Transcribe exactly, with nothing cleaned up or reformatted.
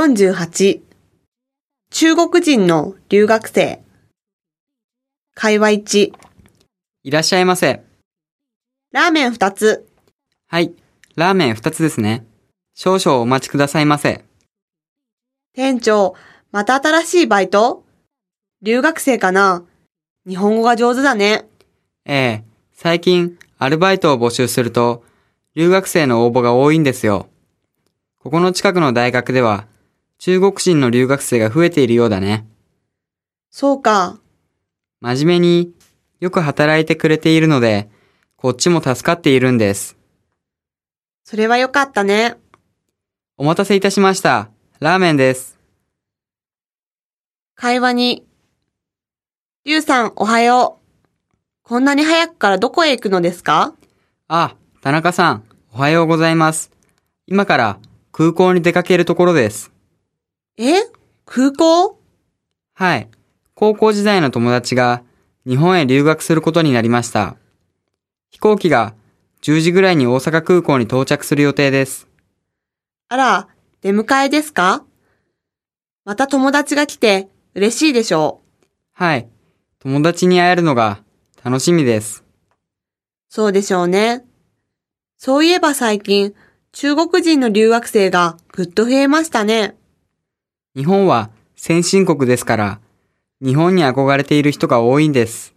よんじゅうはち. 中国人の留学生。会話いち。いらっしゃいませ。ラーメンふたつ。はい、ラーメンふたつですね。少々お待ちくださいませ。店長、また新しいバイト？留学生かな？日本語が上手だね。ええ、最近アルバイトを募集すると留学生の応募が多いんですよ。ここの近くの大学では中国人の留学生が増えているようだね。そうか。真面目によく働いてくれているので、こっちも助かっているんです。それはよかったね。お待たせいたしました。ラーメンです。会話に、リュウさんおはよう。こんなに早くからどこへ行くのですか？あ、田中さん、おはようございます。今から空港に出かけるところです。え？空港？はい。高校時代の友達が日本へ留学することになりました。飛行機がじゅうじぐらいに大阪空港に到着する予定です。あら、出迎えですか？また友達が来て嬉しいでしょう。はい、友達に会えるのが楽しみです。そうでしょうね。そういえば最近、中国人の留学生がぐっと増えましたね。日本は先進国ですから、日本に憧れている人が多いんです。